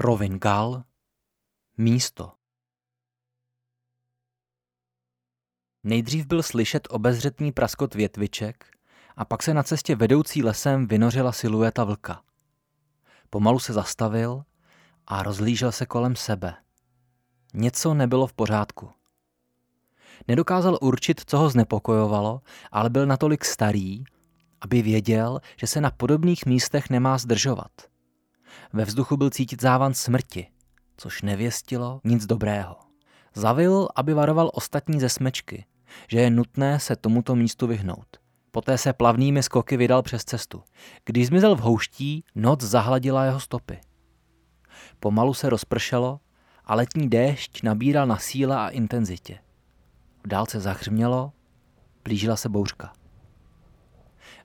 Rovingal, místo. Nejdřív byl slyšet obezřetný praskot větviček a pak se na cestě vedoucí lesem vynořila silueta vlka. Pomalu se zastavil a rozhlížel se kolem sebe. Něco nebylo v pořádku. Nedokázal určit, co ho znepokojovalo, ale byl natolik starý, aby věděl, že se na podobných místech nemá zdržovat. Ve vzduchu byl cítit závan smrti, což nevěstilo nic dobrého. Zavil, aby varoval ostatní ze smečky, že je nutné se tomuto místu vyhnout. Poté se plavnými skoky vydal přes cestu. Když zmizel v houští, noc zahladila jeho stopy. Pomalu se rozpršelo a letní déšť nabíral na síle a intenzitě. V dálce zahřmělo, blížila se bouřka.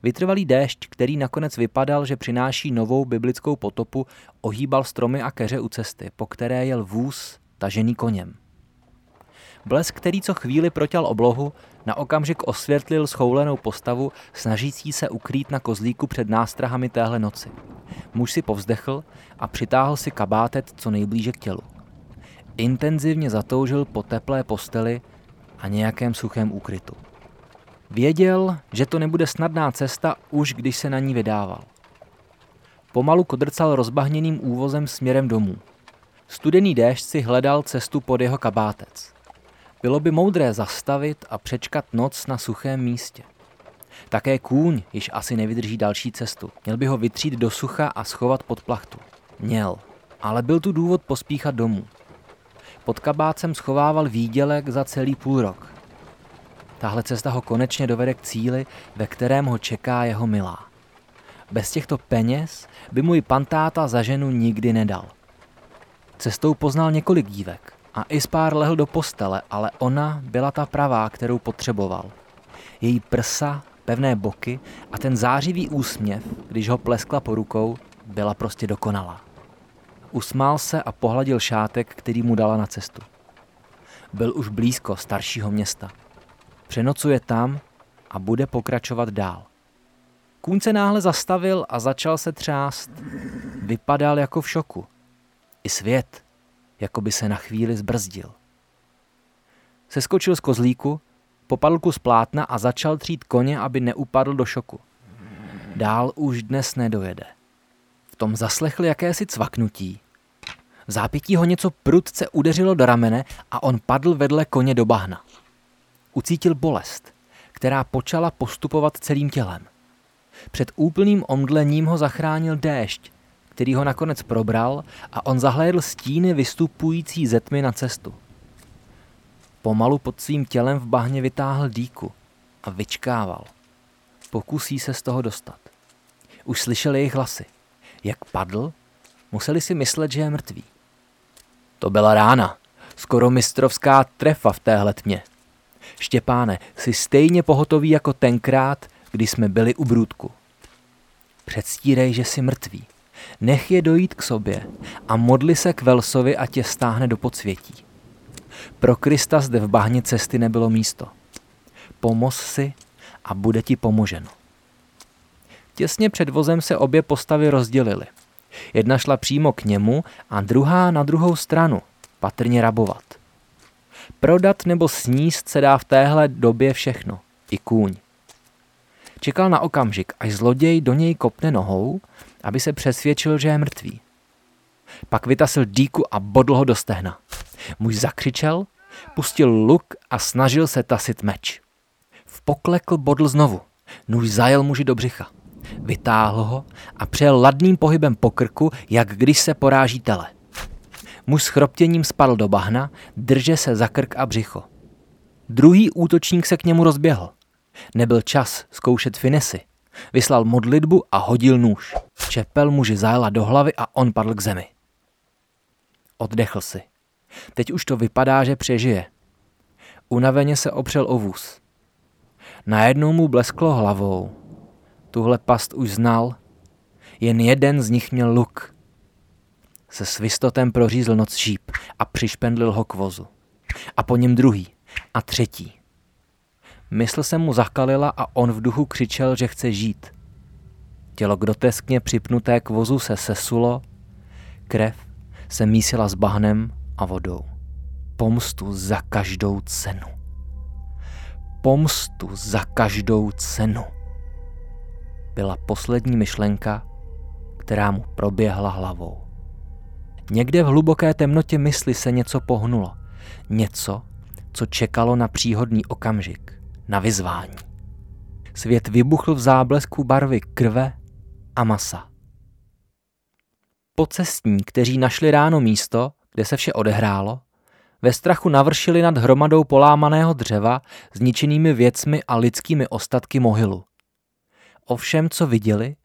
Vytrvalý déšť, který nakonec vypadal, že přináší novou biblickou potopu, ohýbal stromy a keře u cesty, po které jel vůz tažený koněm. Blesk, který co chvíli proťal oblohu, na okamžik osvětlil schoulenou postavu, snažící se ukrýt na kozlíku před nástrahami téhle noci. Muž si povzdechl a přitáhl si kabátet co nejblíže k tělu. Intenzivně zatoužil po teplé posteli a nějakém suchém úkrytu. Věděl, že to nebude snadná cesta, už když se na ní vydával. Pomalu kodrcal rozbahněným úvozem směrem domů. Studený déšť si hledal cestu pod jeho kabátec. Bylo by moudré zastavit a přečkat noc na suchém místě. Také kůň již asi nevydrží další cestu. Měl by ho vytřít do sucha a schovat pod plachtu. Měl, ale byl tu důvod pospíchat domů. Pod kabácem schovával výdělek za celý půl rok. Tahle cesta ho konečně dovede k cíli, ve kterém ho čeká jeho milá. Bez těchto peněz by mu ji pantáta za ženu nikdy nedal. Cestou poznal několik dívek a Ispár lehl do postele, ale ona byla ta pravá, kterou potřeboval. Její prsa, pevné boky a ten zářivý úsměv, když ho pleskla po rukou, byla prostě dokonalá. Usmál se a pohladil šátek, který mu dala na cestu. Byl už blízko staršího města. Přenocuje tam a bude pokračovat dál. Kůň se náhle zastavil a začal se třást. Vypadal jako v šoku. I svět, jako by se na chvíli zbrzdil. Seskočil z kozlíku, popadl kus plátna a začal třít koně, aby neupadl do šoku. Dál už dnes nedojede. V tom zaslechl jakési cvaknutí. V zápětí ho něco prudce udeřilo do ramene a on padl vedle koně do bahna. Ucítil bolest, která počala postupovat celým tělem. Před úplným omdlením ho zachránil déšť, který ho nakonec probral a on zahlédl stíny vystupující ze tmy na cestu. Pomalu pod svým tělem v bahně vytáhl dýku a vyčkával. Pokusí se z toho dostat. Už slyšel jejich hlasy. Jak padl, museli si myslet, že je mrtvý. To byla rána, skoro mistrovská trefa v téhle tmě. Štěpáne, jsi stejně pohotový jako tenkrát, kdy jsme byli u Brudku. Předstírej, že jsi mrtvý. Nech je dojít k sobě a modli se k Velsovi a tě stáhne do podsvětí. Pro Krista zde v bahně cesty nebylo místo. Pomoz si a bude ti pomoženo. Těsně před vozem se obě postavy rozdělily. Jedna šla přímo k němu a druhá na druhou stranu, patrně rabovat. Prodat nebo sníst se dá v téhle době všechno, i kůň. Čekal na okamžik, až zloděj do něj kopne nohou, aby se přesvědčil, že je mrtvý. Pak vytasil dýku a bodl ho do stehna. Muž zakřičel, pustil luk a snažil se tasit meč. V poklekl bodl znovu. Nůž zajel muži do břicha. Vytáhl ho a přejel ladným pohybem po krku, jak když se poráží tele. Muž s chroptěním spadl do bahna, drže se za krk a břicho. Druhý útočník se k němu rozběhl. Nebyl čas zkoušet finesy. Vyslal modlitbu a hodil nůž. Čepel muži zajela do hlavy a on padl k zemi. Oddechl si. Teď už to vypadá, že přežije. Unaveně se opřel o vůz. Najednou mu blesklo hlavou. Tuhle past už znal. Jen jeden z nich měl luk. Se svistotem prořízl noc šíp a přišpendlil ho k vozu. A po něm druhý a třetí. Mysl se mu zakalila a on v duchu křičel, že chce žít. Tělo groteskně připnuté k vozu se sesulo, krev se mísila s bahnem a vodou. Pomstu za každou cenu. Pomstu za každou cenu. Byla poslední myšlenka, která mu proběhla hlavou. Někde v hluboké temnotě mysli se něco pohnulo. Něco, co čekalo na příhodný okamžik, na vyzvání. Svět vybuchl v záblesku barvy krve a masa. Pocestní, kteří našli ráno místo, kde se vše odehrálo, ve strachu navršili nad hromadou polámaného dřeva, zničenými věcmi a lidskými ostatky mohylu. O všem, co viděli,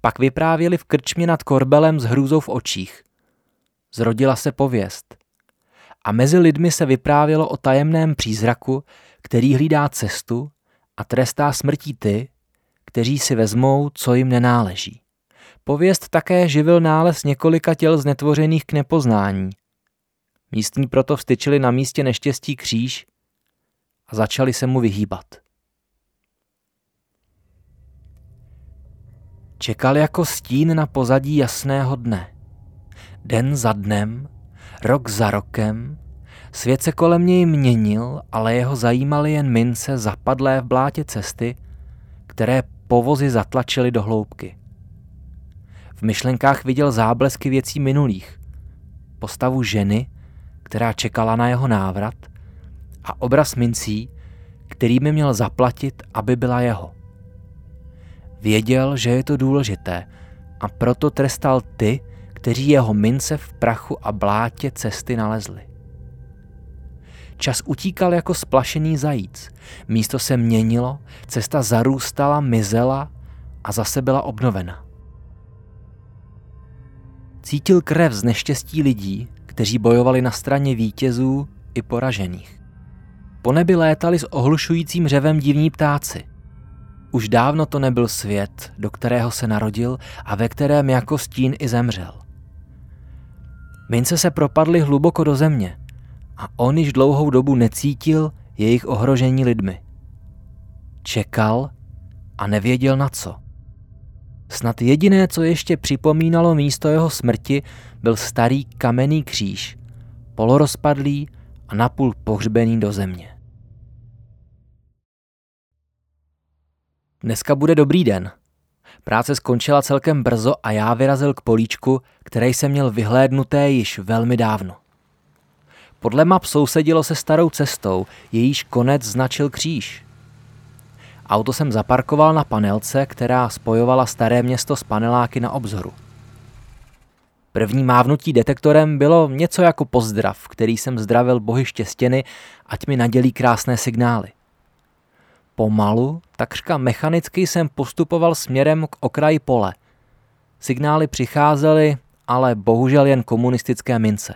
pak vyprávěli v krčmě nad korbelem s hrůzou v očích. Zrodila se pověst. A mezi lidmi se vyprávělo o tajemném přízraku, který hlídá cestu a trestá smrtí ty, kteří si vezmou, co jim nenáleží. Pověst také živil nález několika těl znetvořených k nepoznání. Místní proto vstyčili na místě neštěstí kříž a začali se mu vyhýbat. Čekal jako stín na pozadí jasného dne. Den za dnem, rok za rokem, svět se kolem něj měnil, ale jeho zajímaly jen mince zapadlé v blátě cesty, které povozy zatlačily do hloubky. V myšlenkách viděl záblesky věcí minulých, postavu ženy, která čekala na jeho návrat, a obraz mincí, kterými měl zaplatit, aby byla jeho. Věděl, že je to důležité, a proto trestal ty, kteří jeho mince v prachu a blátě cesty nalezli. Čas utíkal jako splašený zajíc. Místo se měnilo, cesta zarůstala, mizela a zase byla obnovena. Cítil krev z neštěstí lidí, kteří bojovali na straně vítězů i poražených. Po nebi létali s ohlušujícím řevem divní ptáci. Už dávno to nebyl svět, do kterého se narodil a ve kterém jako stín i zemřel. Mince se propadly hluboko do země a on již dlouhou dobu necítil jejich ohrožení lidmi. Čekal a nevěděl na co. Snad jediné, co ještě připomínalo místo jeho smrti, byl starý kamenný kříž, polorozpadlý a napůl pohřbený do země. Dneska bude dobrý den. Práce skončila celkem brzo a já vyrazil k políčku, které jsem měl vyhlédnuté již velmi dávno. Podle map sousedilo se starou cestou, jejíž konec značil kříž. Auto jsem zaparkoval na panelce, která spojovala staré město s paneláky na obzoru. První mávnutí detektorem bylo něco jako pozdrav, který jsem zdravil bohy štěstěny, ať mi nadělí krásné signály. Pomalu, takřka mechanicky jsem postupoval směrem k okraji pole. Signály přicházely, ale bohužel jen komunistické mince.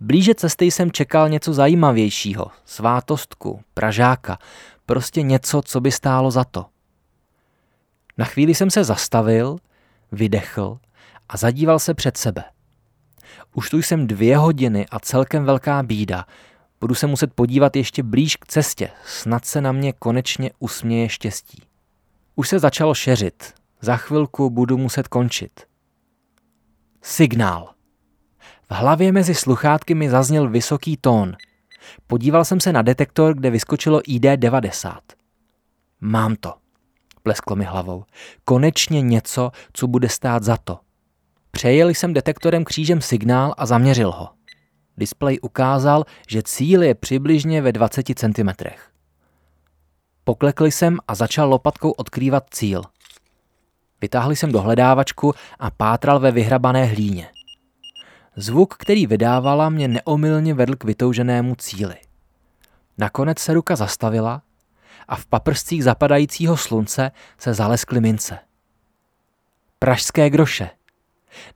Blíže cesty jsem čekal něco zajímavějšího, svátostku, pražáka, prostě něco, co by stálo za to. Na chvíli jsem se zastavil, vydechl a zadíval se před sebe. Už tu jsem 2 hodiny a celkem velká bída. Budu se muset podívat ještě blíž k cestě, snad se na mě konečně usměje štěstí. Už se začalo šeřit, za chvilku budu muset končit. Signál. V hlavě mezi sluchátky mi zazněl vysoký tón. Podíval jsem se na detektor, kde vyskočilo ID-90. Mám to, plesklo mi hlavou. Konečně něco, co bude stát za to. Přejel jsem detektorem křížem signál a zaměřil ho. Displej ukázal, že cíl je přibližně ve 20 cm. Poklekl jsem a začal lopatkou odkrývat cíl. Vytáhl jsem dohledávačku a pátral ve vyhrabané hlíně. Zvuk, který vydávala, mě neomylně vedl k vytouženému cíli. Nakonec se ruka zastavila a v paprscích zapadajícího slunce se zaleskly mince. Pražské groše.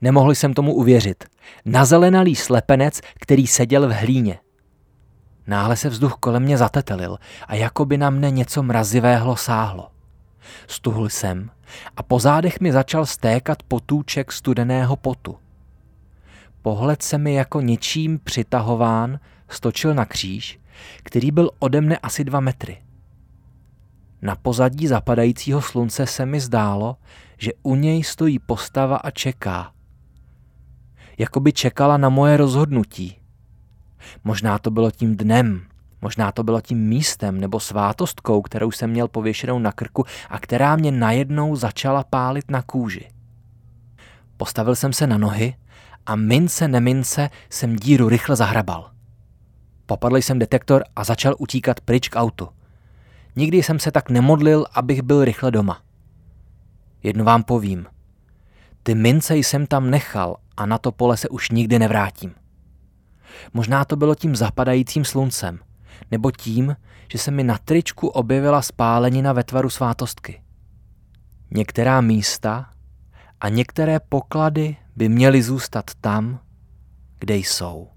Nemohl jsem tomu uvěřit. Nazelenalý slepenec, který seděl v hlíně. Náhle se vzduch kolem mě zatetelil a jako by na mne něco mrazivého sáhlo. Stuhl jsem a po zádech mi začal stékat potůček studeného potu. Pohled se mi jako něčím přitahován stočil na kříž, který byl ode mne asi 2 metry. Na pozadí zapadajícího slunce se mi zdálo, že u něj stojí postava a čeká. jako by čekala na moje rozhodnutí. Možná to bylo tím dnem, možná to bylo tím místem nebo svátostkou, kterou jsem měl pověšenou na krku a která mě najednou začala pálit na kůži. Postavil jsem se na nohy a mince nemince jsem díru rychle zahrabal. Popadl jsem detektor a začal utíkat pryč k autu. Nikdy jsem se tak nemodlil, abych byl rychle doma. Jedno vám povím. Ty mince jsem tam nechal a na to pole se už nikdy nevrátím. Možná to bylo tím zapadajícím sluncem, nebo tím, že se mi na tričku objevila spálenina ve tvaru svátostky. Některá místa a některé poklady by měly zůstat tam, kde jsou.